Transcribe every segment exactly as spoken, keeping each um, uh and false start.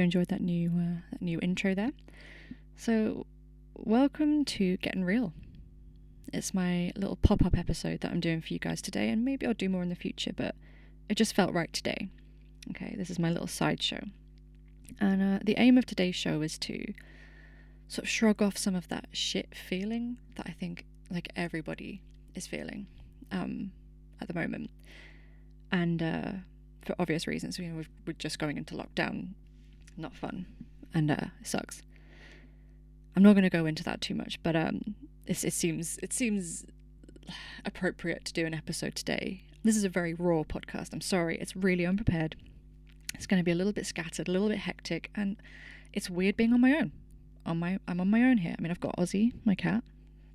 you enjoyed that new uh, that new intro there. So, welcome to Getting Real. It's my little pop-up episode that I'm doing for you guys today, and maybe I'll do more in the future, but it just felt right today. Okay, this is my little sideshow. And uh, the aim of today's show is to sort of shrug off some of that shit feeling that I think, like, everybody is feeling um, at the moment. And uh, for obvious reasons, you know, we're just going into lockdown. Not fun. And uh, it sucks. I'm not going to go into that too much, but um, it, it seems it seems appropriate to do an episode today. This is a very raw podcast. I'm sorry. It's really unprepared. It's going to be a little bit scattered, a little bit hectic, and it's weird being on my own. On my, I'm on my own here. I mean, I've got Ozzy, my cat,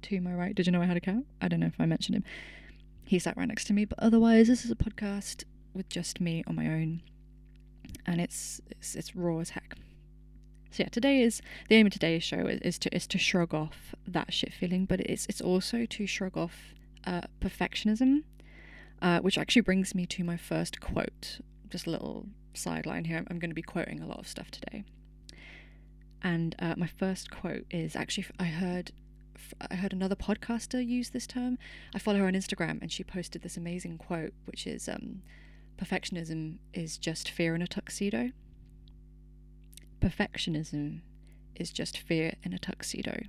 to my right. Did you know I had a cat? I don't know if I mentioned him. He sat right next to me, but otherwise, this is a podcast with just me on my own, and it's it's, it's raw as heck. So yeah, today is the aim of today's show is, is to is to shrug off that shit feeling, but it's it's also to shrug off uh, perfectionism, uh, which actually brings me to my first quote. Just a little sideline here. I'm going to be quoting a lot of stuff today, and uh, my first quote is actually I heard. I heard another podcaster use this term. I follow her on Instagram and she posted this amazing quote, which is um, perfectionism is just fear in a tuxedo. Perfectionism is just fear in a tuxedo.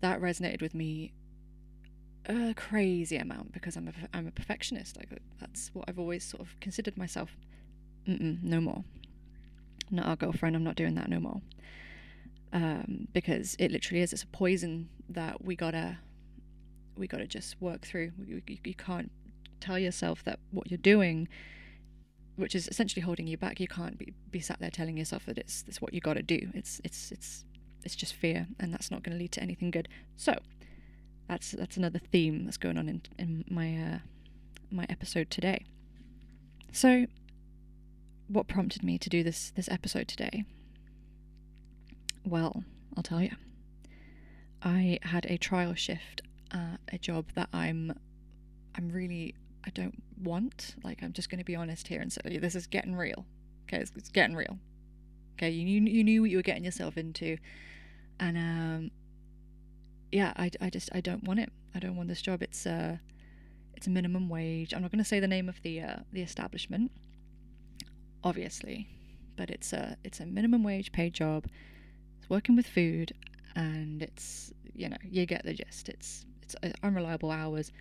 That resonated with me a crazy amount because I'm a, I'm a perfectionist. Like, that's what I've always sort of considered myself. Mm-mm, no more. Not our girlfriend. I'm not doing that no more. Um, because it literally is, it's a poison that we gotta, we gotta just work through. You, you, you can't tell yourself that what you're doing, which is essentially holding you back, you can't be, be sat there telling yourself that it's, it's what you gotta do. It's, it's, it's, it's just fear, and that's not going to lead to anything good. So that's, that's another theme that's going on in, in my, uh, my episode today. So what prompted me to do this, this episode today? Well, I'll tell you. I had a trial shift at a job that I'm, I'm really, I don't want. Like, I'm just going to be honest here and say this is getting real. Okay, it's, it's getting real. Okay, you knew you knew what you were getting yourself into, and um, yeah, I, I just I don't want it. I don't want this job. It's uh, it's minimum wage. I'm not going to say the name of the uh, the establishment, obviously, but it's a it's a minimum wage paid job. Working with food, and it's, you know, you get the gist. It's it's unreliable hours.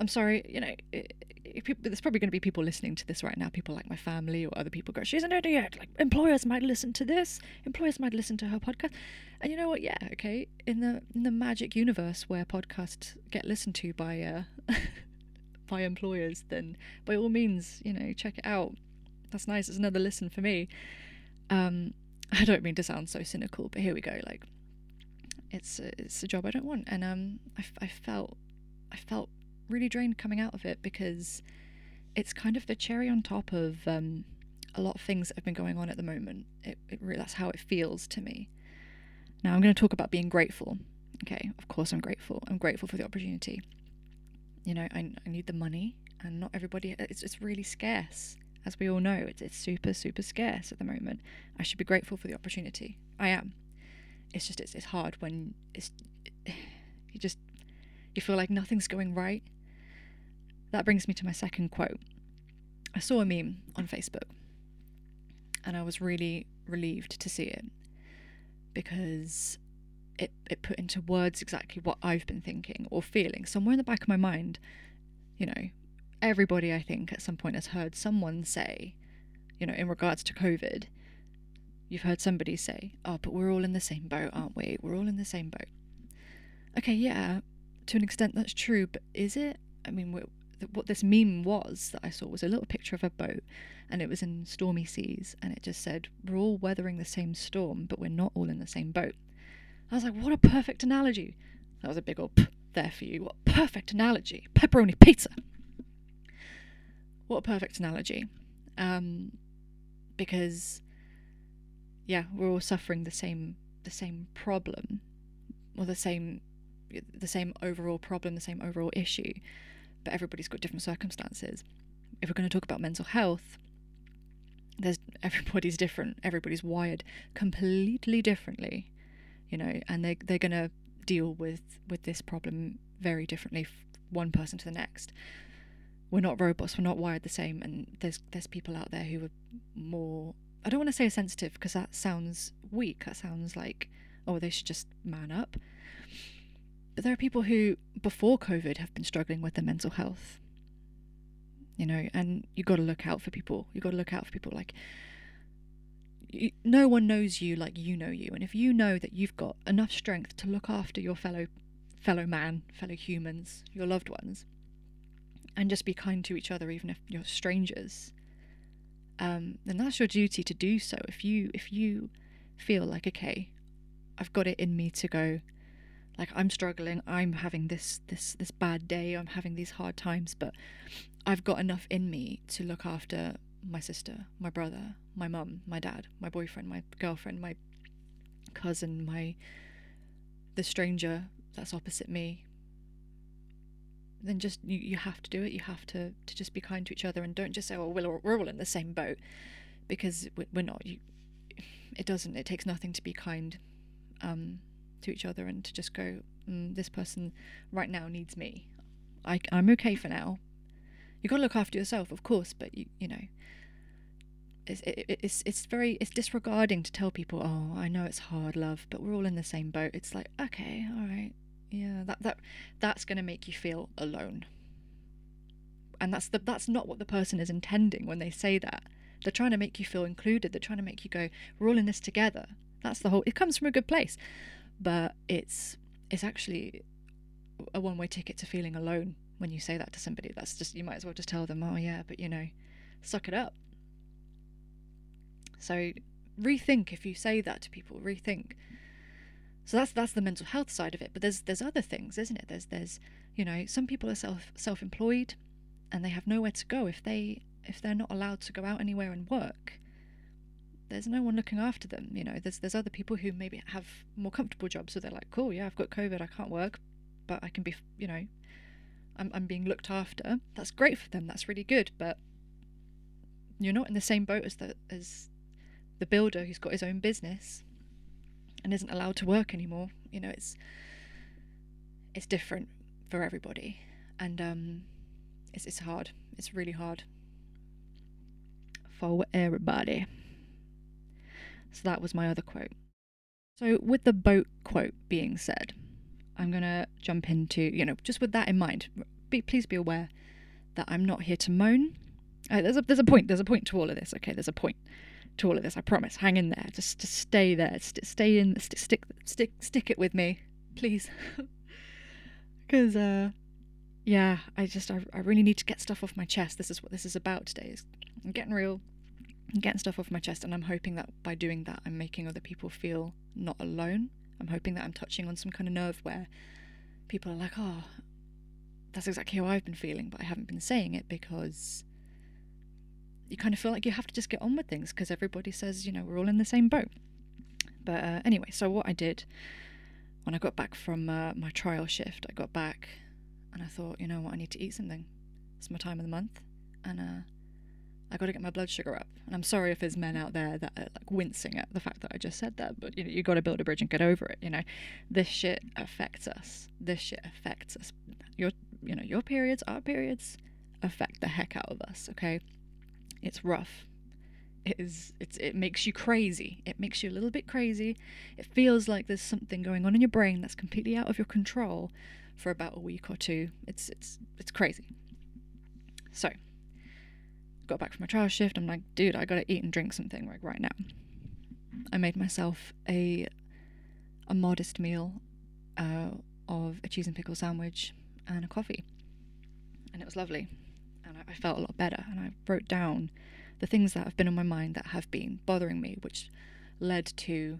I'm sorry, you know, it, it, people, there's probably going to be people listening to this right now, people like my family or other people go, she's an idiot, like, employers might listen to this, employers might listen to her podcast. And you know what, yeah, okay, in the in the magic universe where podcasts get listened to by, uh, by employers, then by all means, you know, check it out. That's nice, it's another listen for me. Um... I don't mean to sound so cynical, but here we go. Like, it's a, it's a job I don't want, and um, I, I felt I felt really drained coming out of it because it's kind of the cherry on top of um, a lot of things that have been going on at the moment. It, it really, that's how it feels to me. Now I'm going to talk about being grateful. Okay, of course I'm grateful. I'm grateful for the opportunity. You know, I, I need the money, and not everybody. It's it's really scarce. As we all know, it's, it's super, super scarce at the moment. I should be grateful for the opportunity. I am. It's just, it's, it's hard when it's, it, you just, you feel like nothing's going right. That brings me to my second quote. I saw a meme on Facebook and I was really relieved to see it because it, it put into words exactly what I've been thinking or feeling. Somewhere in the back of my mind, you know, everybody, I think, at some point has heard someone say, you know, in regards to COVID, you've heard somebody say, oh, but we're all in the same boat, aren't we? We're all in the same boat. Okay, yeah, to an extent that's true, but is it? I mean, what, what this meme was that I saw was a little picture of a boat, and it was in stormy seas, and it just said, we're all weathering the same storm, but we're not all in the same boat. I was like, what a perfect analogy. That was a big old p there for you. What a perfect analogy. Pepperoni pizza. What a perfect analogy, um, because yeah, we're all suffering the same the same problem, or the same the same overall problem, the same overall issue, but everybody's got different circumstances. If we're going to talk about mental health, there's everybody's different, everybody's wired completely differently, you know, and they they're gonna deal with with this problem very differently from one person to the next. We're not robots, we're not wired the same, and there's there's people out there who are more, I don't want to say sensitive because that sounds weak, that sounds like, oh, they should just man up. But there are people who before COVID have been struggling with their mental health, you know, and you got to look out for people. You got to look out for people like, you, no one knows you like you know you, and if you know that you've got enough strength to look after your fellow fellow man, fellow humans, your loved ones, and just be kind to each other, even if you're strangers, um, then that's your duty to do so. If you if you feel like, okay, I've got it in me to go, like, I'm struggling, I'm having this this this bad day, I'm having these hard times, but I've got enough in me to look after my sister, my brother, my mum, my dad, my boyfriend, my girlfriend, my cousin, my the stranger that's opposite me, then just you, you have to do it. You have to, to just be kind to each other, and don't just say, oh, we're, we're all in the same boat, because we're not. You, it doesn't, it takes nothing to be kind um, to each other, and to just go, mm, this person right now needs me. I, I'm okay for now. You've got to look after yourself, of course, but you you know, it's, it, it's, it's very, it's disregarding to tell people, oh, I know it's hard, love, but we're all in the same boat. It's like, okay, all right. Yeah, that that that's going to make you feel alone. And that's the that's not what the person is intending when they say that. They're trying to make you feel included. They're trying to make you go, we're all in this together. That's the whole, it comes from a good place. But it's it's actually a one-way ticket to feeling alone when you say that to somebody. That's just, you might as well just tell them, oh yeah, but you know, suck it up. So rethink if you say that to people, rethink. So that's that's the mental health side of it, but there's there's other things, isn't it? There's there's you know, some people are self self-employed, and they have nowhere to go if they if they're not allowed to go out anywhere and work. There's no one looking after them, you know. There's there's other people who maybe have more comfortable jobs, so they're like, cool, yeah, I've got COVID, I can't work, but I can be, you know, I'm I'm being looked after. That's great for them. That's really good, but you're not in the same boat as the as the builder who's got his own business and isn't allowed to work anymore. You know, it's it's different for everybody, and um, it's it's hard. It's really hard for everybody. So that was my other quote. So with the boat quote being said, I'm gonna jump into, you know, just with that in mind. Be, please be aware that I'm not here to moan. Oh, there's a there's a point. There's a point to all of this. Okay, there's a point to all of this, I promise. Hang in there. Just, just stay there. St- stay in. St- stick, stick, stick it with me, please. Because, uh, yeah, I just, I, I really need to get stuff off my chest. This is what this is about today. Is I'm getting real, I'm getting stuff off my chest, and I'm hoping that by doing that, I'm making other people feel not alone. I'm hoping that I'm touching on some kind of nerve where people are like, oh, that's exactly how I've been feeling, but I haven't been saying it because you kind of feel like you have to just get on with things because everybody says, you know, we're all in the same boat. But uh, anyway, so what I did when I got back from uh, my trial shift, I got back and I thought, you know what, I need to eat something. It's my time of the month, and uh, I got to get my blood sugar up. And I'm sorry if there's men out there that are like wincing at the fact that I just said that, but you know, you got to build a bridge and get over it. You know, this shit affects us. This shit affects us. Your, you know, your periods, our periods affect the heck out of us. Okay. It's rough. It is. It's. It makes you crazy. It makes you a little bit crazy. It feels like there's something going on in your brain that's completely out of your control for about a week or two. It's. It's. It's crazy. So, got back from my trial shift. I'm like, dude, I gotta eat and drink something like right now. I made myself a a modest meal uh, of a cheese and pickle sandwich and a coffee, and it was lovely. And I felt a lot better, and I wrote down the things that have been on my mind that have been bothering me, which led to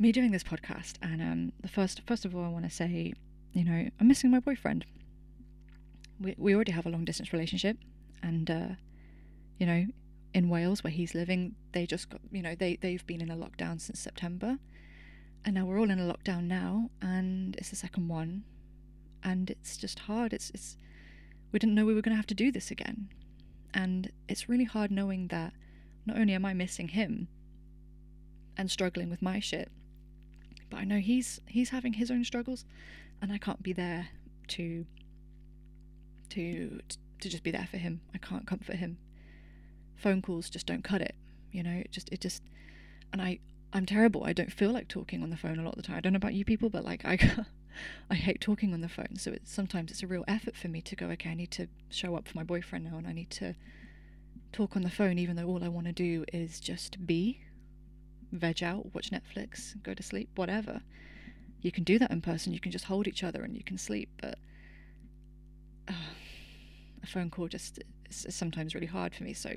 me doing this podcast. And um, the first, first of all, I want to say, you know, I'm missing my boyfriend. We we already have a long distance relationship, and uh, you know, in Wales where he's living, they just got, you know, they they've been in a lockdown since September, and now we're all in a lockdown now, and it's the second one, and it's just hard. It's it's. We didn't know we were going to have to do this again. And it's really hard knowing that not only am I missing him and struggling with my shit, but I know he's he's having his own struggles, and I can't be there to to to just be there for him. I can't comfort him. Phone calls just don't cut it, you know. It just it just, and I I'm terrible. I don't feel like talking on the phone a lot of the time. I don't know about you people, but like I I hate talking on the phone. So it's, sometimes it's a real effort for me to go, okay, I need to show up for my boyfriend now, and I need to talk on the phone, even though all I want to do is just be, veg out, watch Netflix, go to sleep, whatever. You can do that in person. You can just hold each other and you can sleep. But uh, a phone call just is, is sometimes really hard for me. So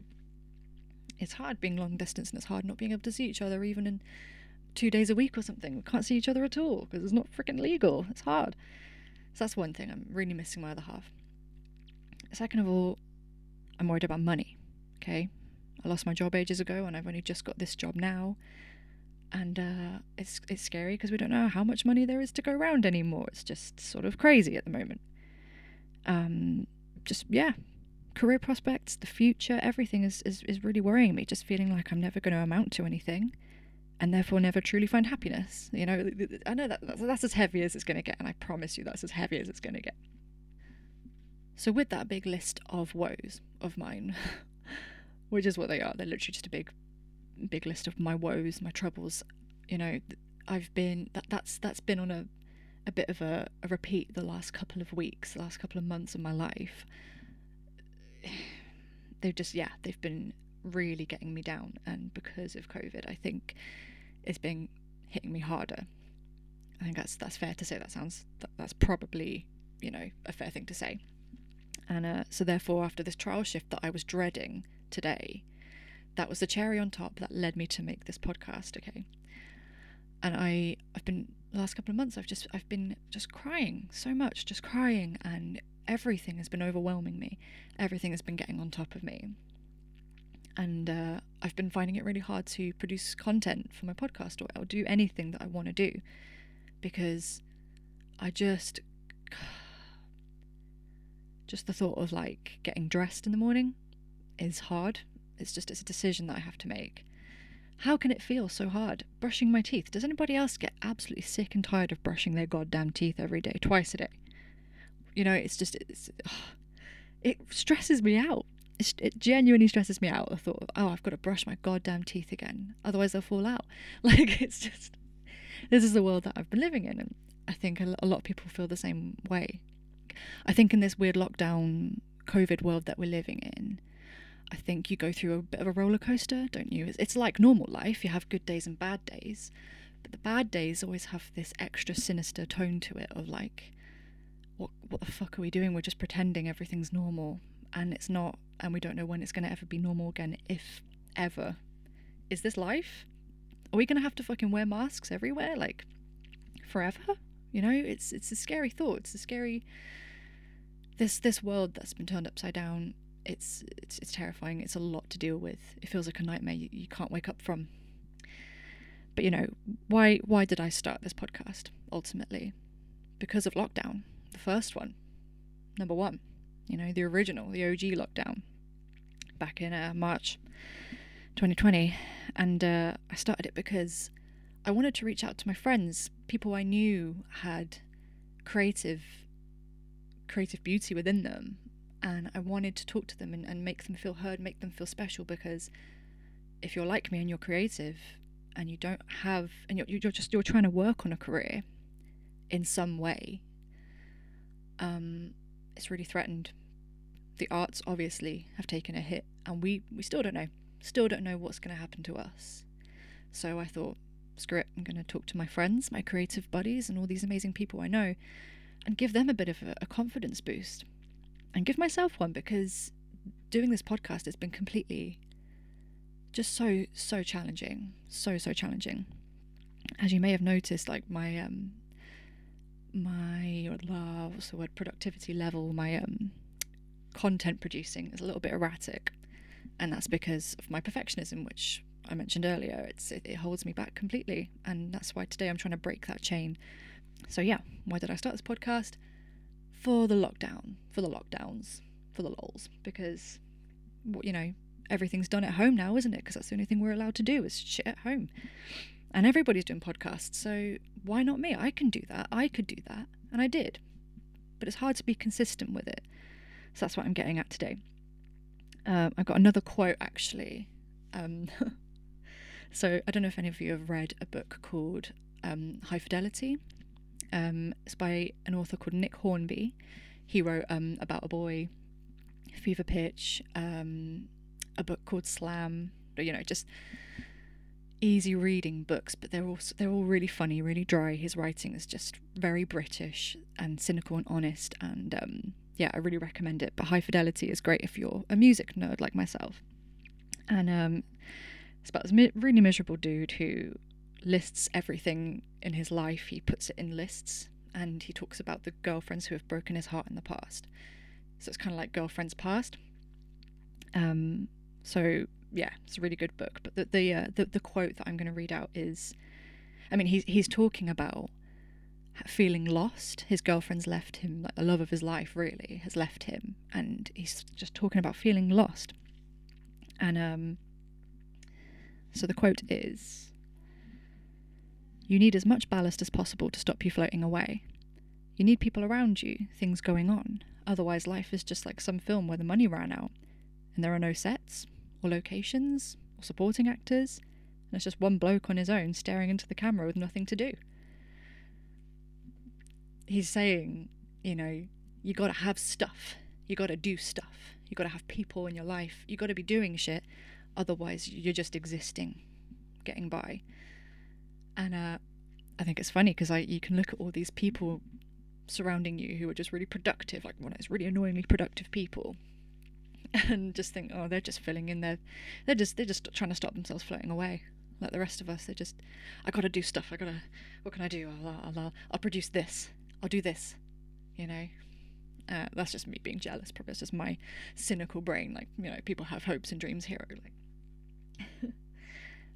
it's hard being long distance, and it's hard not being able to see each other even in two days a week or something. We can't see each other at all because it's not freaking legal. It's hard. So that's one thing. I'm really missing my other half. Second of all, I'm worried about money. Okay, I lost my job ages ago, and I've only just got this job now, and uh, it's it's scary because we don't know how much money there is to go around anymore. It's just sort of crazy at the moment. Um, just yeah, career prospects, the future, everything is, is is really worrying me. Just feeling like I'm never going to amount to anything, and therefore never truly find happiness. You know, I know that that's, that's as heavy as it's going to get, and I promise you that's as heavy as it's going to get. So with that big list of woes of mine. Which is what they are. They're literally just a big, big list of my woes, my troubles. You know, I've been that that's that's been on a, a bit of a, a repeat the last couple of weeks, the last couple of months of my life. They've just yeah, they've been really getting me down, and because of COVID, I think it's been hitting me harder. I think that's that's fair to say. That sounds that, that's probably you know a fair thing to say. And uh, so therefore, after this trial shift that I was dreading today, that was the cherry on top that led me to make this podcast, okay? And I, I've been, the last couple of months, I've just, I've been just crying so much, just crying, and everything has been overwhelming me. Everything has been getting on top of me. And uh, I've been finding it really hard to produce content for my podcast or, or do anything that I want to do, because I just... Just the thought of like getting dressed in the morning is hard. It's just, it's a decision that I have to make. How can it feel so hard? Brushing my teeth. Does anybody else get absolutely sick and tired of brushing their goddamn teeth every day, twice a day? You know, it's just, it's, oh, it stresses me out. It's, it genuinely stresses me out. The thought of, oh, I've got to brush my goddamn teeth again. Otherwise they'll fall out. Like, it's just, this is the world that I've been living in. And I think a lot of people feel the same way. I think in this weird lockdown COVID world that we're living in, I think you go through a bit of a roller coaster, don't you? It's like normal life. You have good days and bad days, but the bad days always have this extra sinister tone to it of like, what what the fuck are we doing? We're just pretending everything's normal, and it's not, and we don't know when it's going to ever be normal again, if ever. Is this life? Are we going to have to fucking wear masks everywhere, like forever? You know, it's it's a scary thought. It's a scary... This this world that's been turned upside down, it's it's it's terrifying. It's a lot to deal with. It feels like a nightmare you, you can't wake up from. But you know, why why did I start this podcast ultimately? Because of lockdown, the first one, number one. You know, the original, the O G lockdown, back in uh, March twenty twenty, and uh, I started it because I wanted to reach out to my friends, people I knew had creative. creative beauty within them, and I wanted to talk to them and, and make them feel heard, make them feel special, because if you're like me and you're creative and you don't have and you're, you're just you're trying to work on a career in some way, um it's really threatened. The arts obviously have taken a hit, and we we still don't know still don't know what's going to happen to us. So I thought, screw it, I'm going to talk to my friends, my creative buddies, and all these amazing people I know, and give them a bit of a, a confidence boost, and give myself one, because doing this podcast has been completely just so so challenging so so challenging as you may have noticed. Like my um my uh, what's the word productivity level, my um content producing is a little bit erratic, and that's because of my perfectionism, which I mentioned earlier. It's it, it holds me back completely, and that's why today I'm trying to break that chain. So yeah, why did I start this podcast? For the lockdown, for the lockdowns, for the lols, because, you know, everything's done at home now, isn't it? Because that's the only thing we're allowed to do is shit at home. And everybody's doing podcasts, so why not me? I can do that. I could do that. And I did. But it's hard to be consistent with it. So that's what I'm getting at today. Um, I've got another quote, actually. Um, so I don't know if any of you have read a book called um, High Fidelity. Um, it's by an author called Nick Hornby. He wrote um, About a Boy, Fever Pitch, um, a book called Slam, you know, just easy reading books, but they're all they're all really funny, really dry. His writing is just very British and cynical and honest, and um, yeah, I really recommend it. But High Fidelity is great if you're a music nerd like myself. And um, it's about this mi- really miserable dude who lists everything in his life. He puts it in lists, and he talks about the girlfriends who have broken his heart in the past. So it's kind of like Girlfriends Past. Um, so yeah, it's a really good book. But the the, uh, the, the quote that I'm going to read out is, I mean, he's he's talking about feeling lost. His girlfriend's left him, like the love of his life really has left him, and he's just talking about feeling lost. And um, so the quote is, "You need as much ballast as possible to stop you floating away. You need people around you, things going on. Otherwise, life is just like some film where the money ran out, and there are no sets, or locations, or supporting actors, and it's just one bloke on his own staring into the camera with nothing to do." He's saying, you know, you gotta have stuff, you gotta do stuff, you gotta have people in your life, you gotta be doing shit, otherwise you're just existing, getting by. And uh, I think it's funny, because I you can look at all these people surrounding you who are just really productive, like one of those really annoyingly productive people, and just think, oh, they're just filling in their they're just they're just trying to stop themselves floating away like the rest of us. They're just, I gotta do stuff, I gotta, what can I do, I'll, I'll, I'll, I'll produce this, I'll do this, you know. Uh, that's just me being jealous, probably. It's just my cynical brain, like, you know, people have hopes and dreams here, like.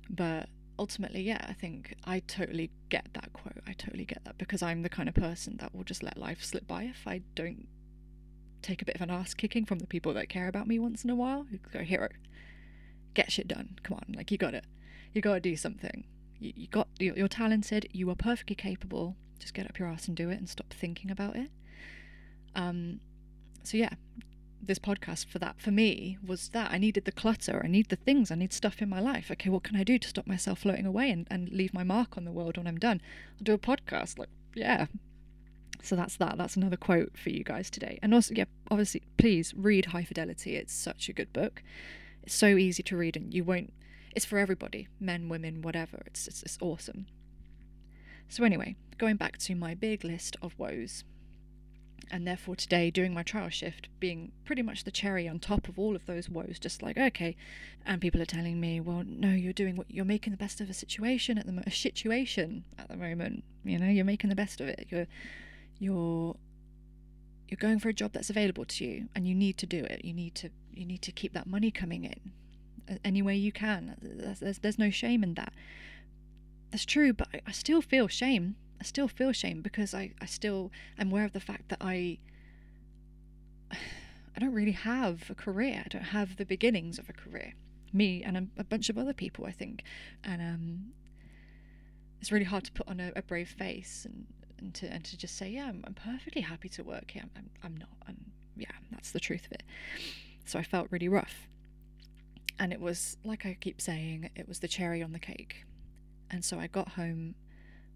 But ultimately, yeah, I think I totally get that quote. I totally get that, because I'm the kind of person that will just let life slip by if I don't take a bit of an ass kicking from the people that care about me once in a while. You go, hero, get shit done. Come on, like, you got it. You got to do something. You, you got, you're, you're talented. You are perfectly capable. Just get up your ass and do it, and stop thinking about it. Um, so yeah, this podcast for that, for me, was that I needed the clutter, I need the things, I need stuff in my life. Okay, what can I do to stop myself floating away and, and leave my mark on the world when I'm done? I'll do a podcast, like, yeah. So that's that, that's another quote for you guys today. And also, yeah, obviously, please read High Fidelity, it's such a good book. It's so easy to read, and you won't, it's for everybody, men, women, whatever, it's it's, it's awesome. So anyway, going back to my big list of woes. And therefore today, doing my trial shift, being pretty much the cherry on top of all of those woes, just like, okay, and people are telling me, well, no, you're doing what, you're making the best of a situation at the mo- a situation at the moment, you know, you're making the best of it. You're, you're, you're going for a job that's available to you, and you need to do it. You need to, you need to keep that money coming in any way you can. There's, there's, there's no shame in that. That's true, but I, I still feel shame. I still feel shame because I, I still am aware of the fact that I I don't really have a career. I don't have the beginnings of a career. Me and a, a bunch of other people, I think. And um, it's really hard to put on a, a brave face and, and to and to just say, yeah, I'm, I'm perfectly happy to work here. I'm, I'm, I'm not. I'm, yeah, that's the truth of it. So I felt really rough. And it was, like I keep saying, it was the cherry on the cake. And so I got home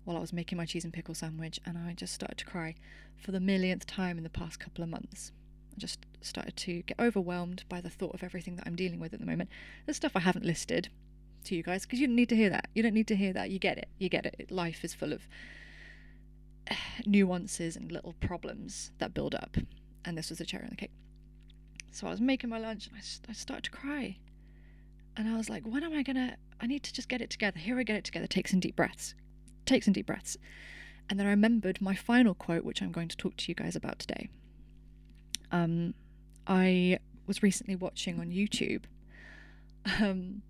while I was making my cheese and pickle sandwich, and I just started to cry for the millionth time in the past couple of months. I just started to get overwhelmed by the thought of everything that I'm dealing with at the moment. There's stuff I haven't listed to you guys, because you don't need to hear that. You don't need to hear that. You get it. You get it. Life is full of nuances and little problems that build up, and this was the cherry on the cake. So I was making my lunch, and I, just, I started to cry. And I was like, when am I going to... I need to just get it together. Here I get it together. Take some deep breaths. Take some deep breaths. And then I remembered my final quote, which I'm going to talk to you guys about today. Um, I was recently watching on YouTube um,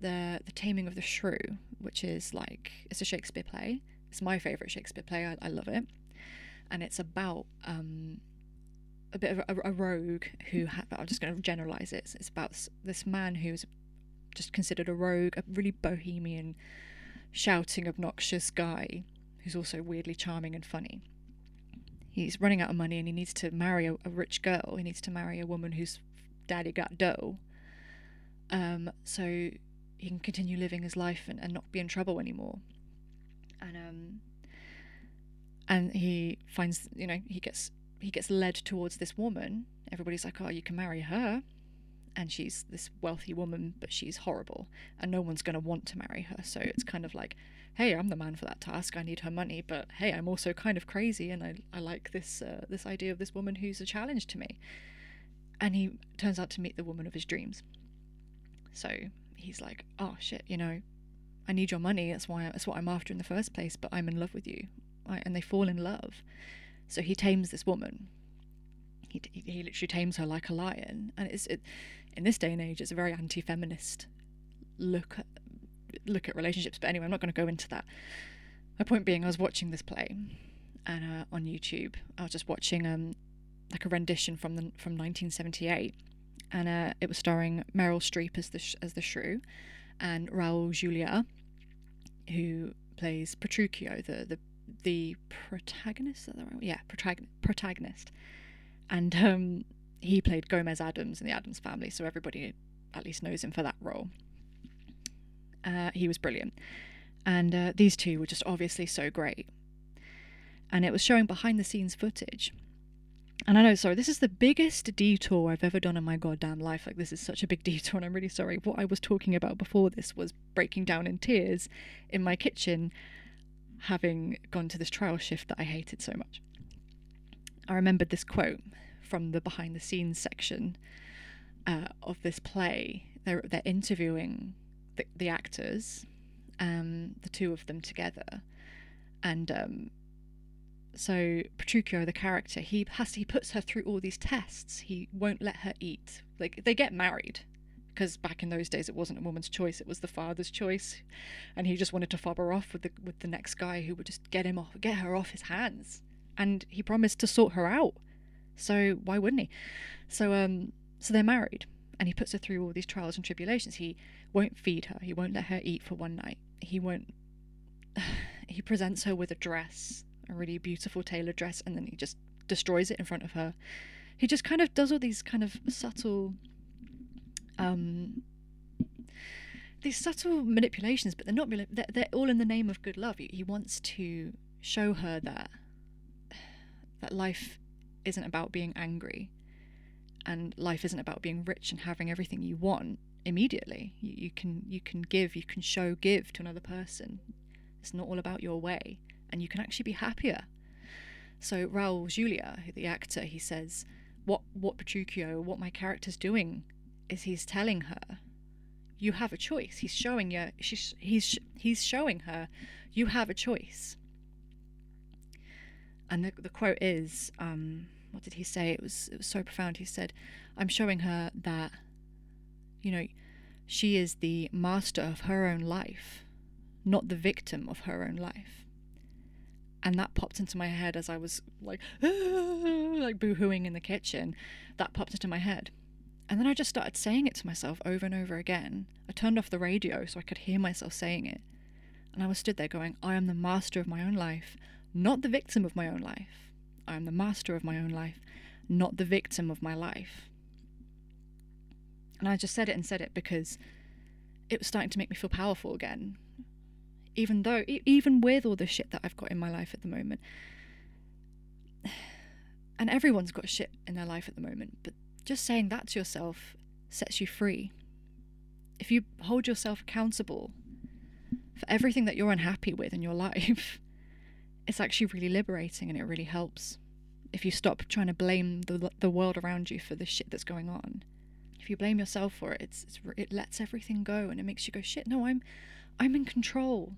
the the Taming of the Shrew, which is like, it's a Shakespeare play. It's my favourite Shakespeare play. I, I love it. And it's about um, a bit of a, a rogue who had, I'm just going to generalize it. It's about this man who's just considered a rogue, a really bohemian, shouting, obnoxious guy who's also weirdly charming and funny. He's running out of money and he needs to marry a, a rich girl. He needs to marry a woman who's daddy got dough, um, so he can continue living his life and, and not be in trouble anymore. And um, and he finds, you know, he gets he gets led towards this woman. Everybody's like, oh, you can marry her, and she's this wealthy woman, but she's horrible, and no one's going to want to marry her. So it's kind of like, hey, I'm the man for that task. I need her money, but hey, I'm also kind of crazy, and I I like this uh, this idea of this woman who's a challenge to me. And he turns out to meet the woman of his dreams. So he's like, oh shit, you know, I need your money. That's why I, that's what I'm after in the first place. But I'm in love with you, I, and they fall in love. So he tames this woman. He he literally tames her like a lion. And it's it, in this day and age, it's a very anti-feminist look at, look at relationships. But anyway, I'm not going to go into that. My point being, I was watching this play, and uh, on YouTube, I was just watching um. like a rendition from the from nineteen seventy-eight, and uh, it was starring Meryl Streep as the sh- as the Shrew, and Raoul Julia, who plays Petruchio, the the the protagonist. Is that the right? Yeah, protagonist. Protagonist, and um, he played Gomez Addams in The Addams Family, so everybody at least knows him for that role. Uh, he was brilliant, and uh, these two were just obviously so great, and it was showing behind the scenes footage. And I know, sorry, this is the biggest detour I've ever done in my goddamn life. Like, this is such a big detour, and I'm really sorry. What I was talking about before this was breaking down in tears in my kitchen, having gone to this trial shift that I hated so much. I remembered this quote from the behind-the-scenes section uh, of this play. They're, they're interviewing the, the actors, um, the two of them together, and... Um, So Petruchio, the character, he has to, he puts her through all these tests. He won't let her eat. Like, they get married, because back in those days it wasn't a woman's choice; it was the father's choice, and he just wanted to fob her off with the with the next guy who would just get him off, get her off his hands. And he promised to sort her out, so why wouldn't he? So um, so they're married, and he puts her through all these trials and tribulations. He won't feed her. He won't let her eat for one night. He won't. He presents her with a dress. A really beautiful tailored dress, and then he just destroys it in front of her. He just kind of does all these kind of subtle um these subtle manipulations, but they're not really, they're, they're all in the name of good love. He wants to show her that that life isn't about being angry, and life isn't about being rich and having everything you want immediately. You, you can you can give you can show give to another person. It's not all about your way, and you can actually be happier. So Raoul Julia, the actor, he says, what what Petruchio, what my character's doing is he's telling her, you have a choice. He's showing you, she's, he's he's showing her, you have a choice. And the the quote is, um, what did he say? It was it was so profound. He said, I'm showing her that, you know, she is the master of her own life, not the victim of her own life. And that popped into my head as I was like, ah, like boo-hooing in the kitchen. That popped into my head. And then I just started saying it to myself over and over again. I turned off the radio so I could hear myself saying it. And I was stood there going, I am the master of my own life, not the victim of my own life. I am the master of my own life, not the victim of my life. And I just said it and said it because it was starting to make me feel powerful again. Even though, even with all the shit that I've got in my life at the moment, and everyone's got shit in their life at the moment, but just saying that to yourself sets you free. If you hold yourself accountable for everything that you're unhappy with in your life, it's actually really liberating, and it really helps. If you stop trying to blame the the world around you for the shit that's going on, if you blame yourself for it, it's, it's it lets everything go, and it makes you go, shit, no, I'm I'm in control.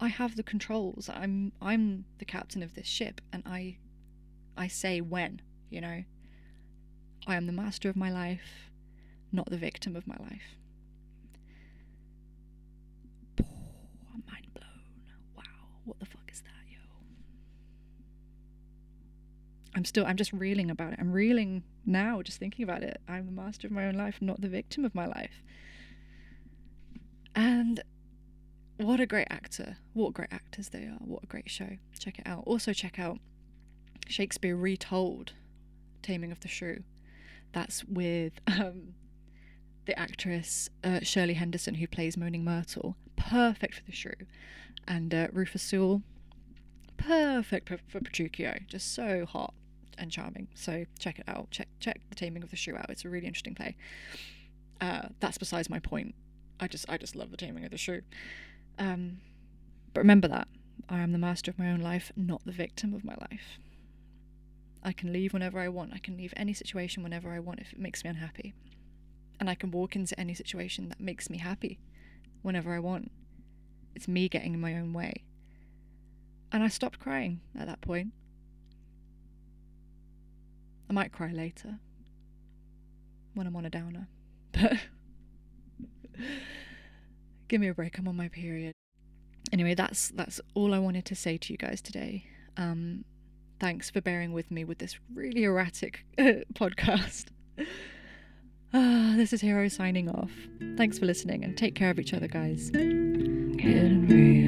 I have the controls. I'm I'm the captain of this ship, and I I say when, you know. I am the master of my life, not the victim of my life. Oh, I'm mind blown. Wow, what the fuck is that, yo? I'm still, I'm just reeling about it. I'm reeling now just thinking about it. I'm the master of my own life, not the victim of my life. And what a great actor. What great actors they are. What a great show. Check it out. Also check out Shakespeare Retold, Taming of the Shrew. That's with um, the actress uh, Shirley Henderson, who plays Moaning Myrtle. Perfect for the shrew. And uh, Rufus Sewell. Perfect for, for Petruchio. Just so hot and charming. So check it out. Check check the Taming of the Shrew out. It's a really interesting play. Uh, that's besides my point. I just I just love the Taming of the Shrew. Um, but remember that. I am the master of my own life, not the victim of my life. I can leave whenever I want. I can leave any situation whenever I want if it makes me unhappy. And I can walk into any situation that makes me happy whenever I want. It's me getting in my own way. And I stopped crying at that point. I might cry later when I'm on a downer. But give me a break, I'm on my period. Anyway, that's that's all I wanted to say to you guys today. Um, thanks for bearing with me with this really erratic podcast. Ah, this is Hero signing off. Thanks for listening and take care of each other, guys. Get real.